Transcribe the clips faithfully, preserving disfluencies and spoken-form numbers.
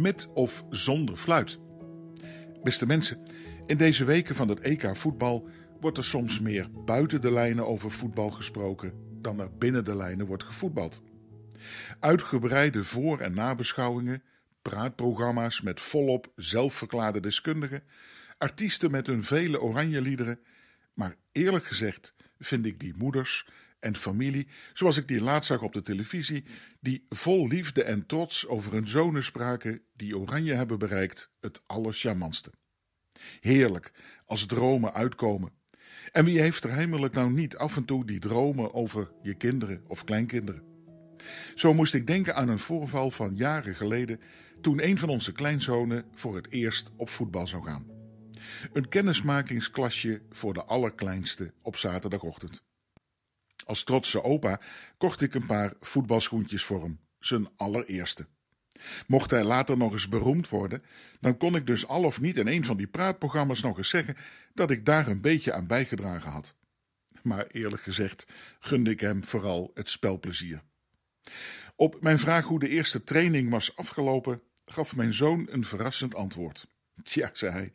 met of zonder fluit. Beste mensen, in deze weken van het E K voetbal wordt er soms meer buiten de lijnen over voetbal gesproken dan er binnen de lijnen wordt gevoetbald. Uitgebreide voor- en nabeschouwingen, praatprogramma's met volop zelfverklaarde deskundigen, artiesten met hun vele oranje liederen, maar eerlijk gezegd vind ik die moeders en familie, zoals ik die laatst zag op de televisie, die vol liefde en trots over hun zonen spraken die oranje hebben bereikt, het allercharmantste. Heerlijk, als dromen uitkomen. En wie heeft er heimelijk nou niet af en toe die dromen over je kinderen of kleinkinderen? Zo moest ik denken aan een voorval van jaren geleden, toen een van onze kleinzonen voor het eerst op voetbal zou gaan. Een kennismakingsklasje voor de allerkleinste op zaterdagochtend. Als trotse opa kocht ik een paar voetbalschoentjes voor hem, zijn allereerste. Mocht hij later nog eens beroemd worden, dan kon ik dus al of niet in een van die praatprogramma's nog eens zeggen dat ik daar een beetje aan bijgedragen had. Maar eerlijk gezegd gunde ik hem vooral het spelplezier. Op mijn vraag hoe de eerste training was afgelopen, gaf mijn zoon een verrassend antwoord. Tja, zei hij,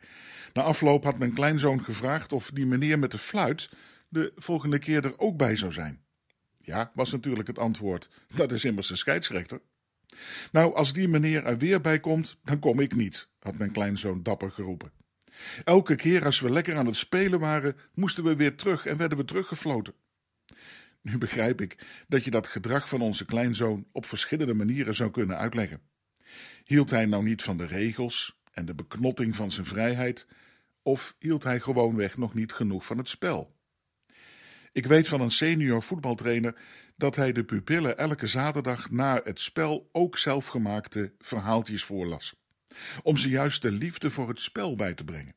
na afloop had mijn kleinzoon gevraagd of die meneer met de fluit de volgende keer er ook bij zou zijn. Ja, was natuurlijk het antwoord, dat is immers de scheidsrechter. Nou, als die meneer er weer bij komt, dan kom ik niet, had mijn kleinzoon dapper geroepen. Elke keer als we lekker aan het spelen waren, moesten we weer terug en werden we teruggefloten. Nu begrijp ik dat je dat gedrag van onze kleinzoon op verschillende manieren zou kunnen uitleggen. Hield hij nou niet van de regels en de beknotting van zijn vrijheid, of hield hij gewoonweg nog niet genoeg van het spel? Ik weet van een senior voetbaltrainer dat hij de pupillen elke zaterdag na het spel ook zelfgemaakte verhaaltjes voorlas, om ze juist de liefde voor het spel bij te brengen.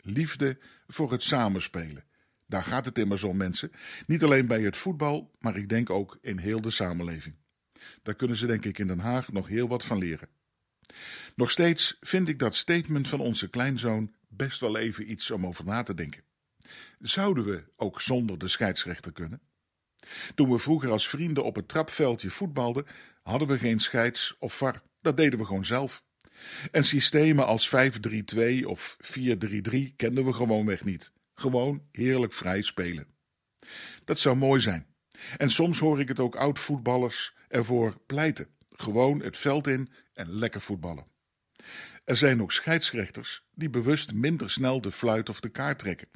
Liefde voor het samenspelen. Daar gaat het immers om, mensen. Niet alleen bij het voetbal, maar ik denk ook in heel de samenleving. Daar kunnen ze denk ik in Den Haag nog heel wat van leren. Nog steeds vind ik dat statement van onze kleinzoon best wel even iets om over na te denken. Zouden we ook zonder de scheidsrechter kunnen? Toen we vroeger als vrienden op het trapveldje voetbalden, hadden we geen scheids of var. Dat deden we gewoon zelf. En systemen als vijf drie twee of vier drie drie kenden we gewoonweg niet. Gewoon heerlijk vrij spelen. Dat zou mooi zijn. En soms hoor ik het ook oud-voetballers ervoor pleiten. Gewoon het veld in en lekker voetballen. Er zijn ook scheidsrechters die bewust minder snel de fluit of de kaart trekken.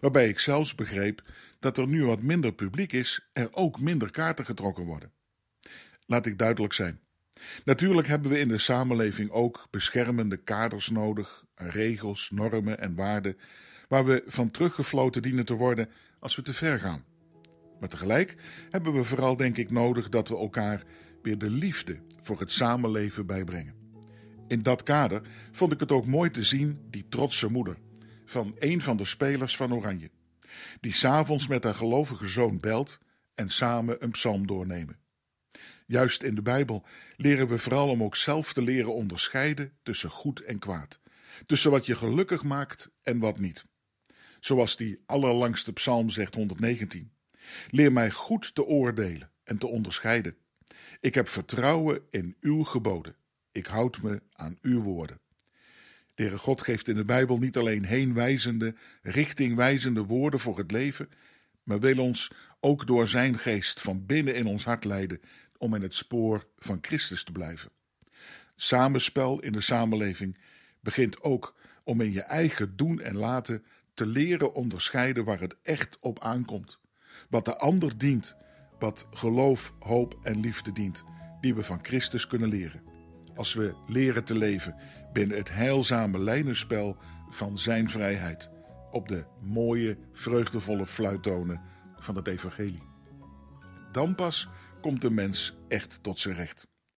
Waarbij ik zelfs begreep dat er nu wat minder publiek is, er ook minder kaarten getrokken worden. Laat ik duidelijk zijn. Natuurlijk hebben we in de samenleving ook beschermende kaders nodig, regels, normen en waarden, waar we van teruggefloten dienen te worden als we te ver gaan. Maar tegelijk hebben we vooral denk ik nodig dat we elkaar weer de liefde voor het samenleven bijbrengen. In dat kader vond ik het ook mooi te zien die trotse moeder van een van de spelers van Oranje, die 's avonds met haar gelovige zoon belt en samen een psalm doornemen. Juist in de Bijbel leren we vooral om ook zelf te leren onderscheiden tussen goed en kwaad, tussen wat je gelukkig maakt en wat niet. Zoals die allerlangste psalm zegt, honderdnegentien. Leer mij goed te oordelen en te onderscheiden. Ik heb vertrouwen in uw geboden. Ik houd me aan uw woorden. De Heere God geeft in de Bijbel niet alleen heenwijzende, richtingwijzende woorden voor het leven, maar wil ons ook door zijn geest van binnen in ons hart leiden om in het spoor van Christus te blijven. Samenspel in de samenleving begint ook om in je eigen doen en laten te leren onderscheiden waar het echt op aankomt. Wat de ander dient, wat geloof, hoop en liefde dient, die we van Christus kunnen leren. Als we leren te leven binnen het heilzame lijnenspel van zijn vrijheid, op de mooie, vreugdevolle fluittonen van het evangelie. Dan pas komt de mens echt tot zijn recht.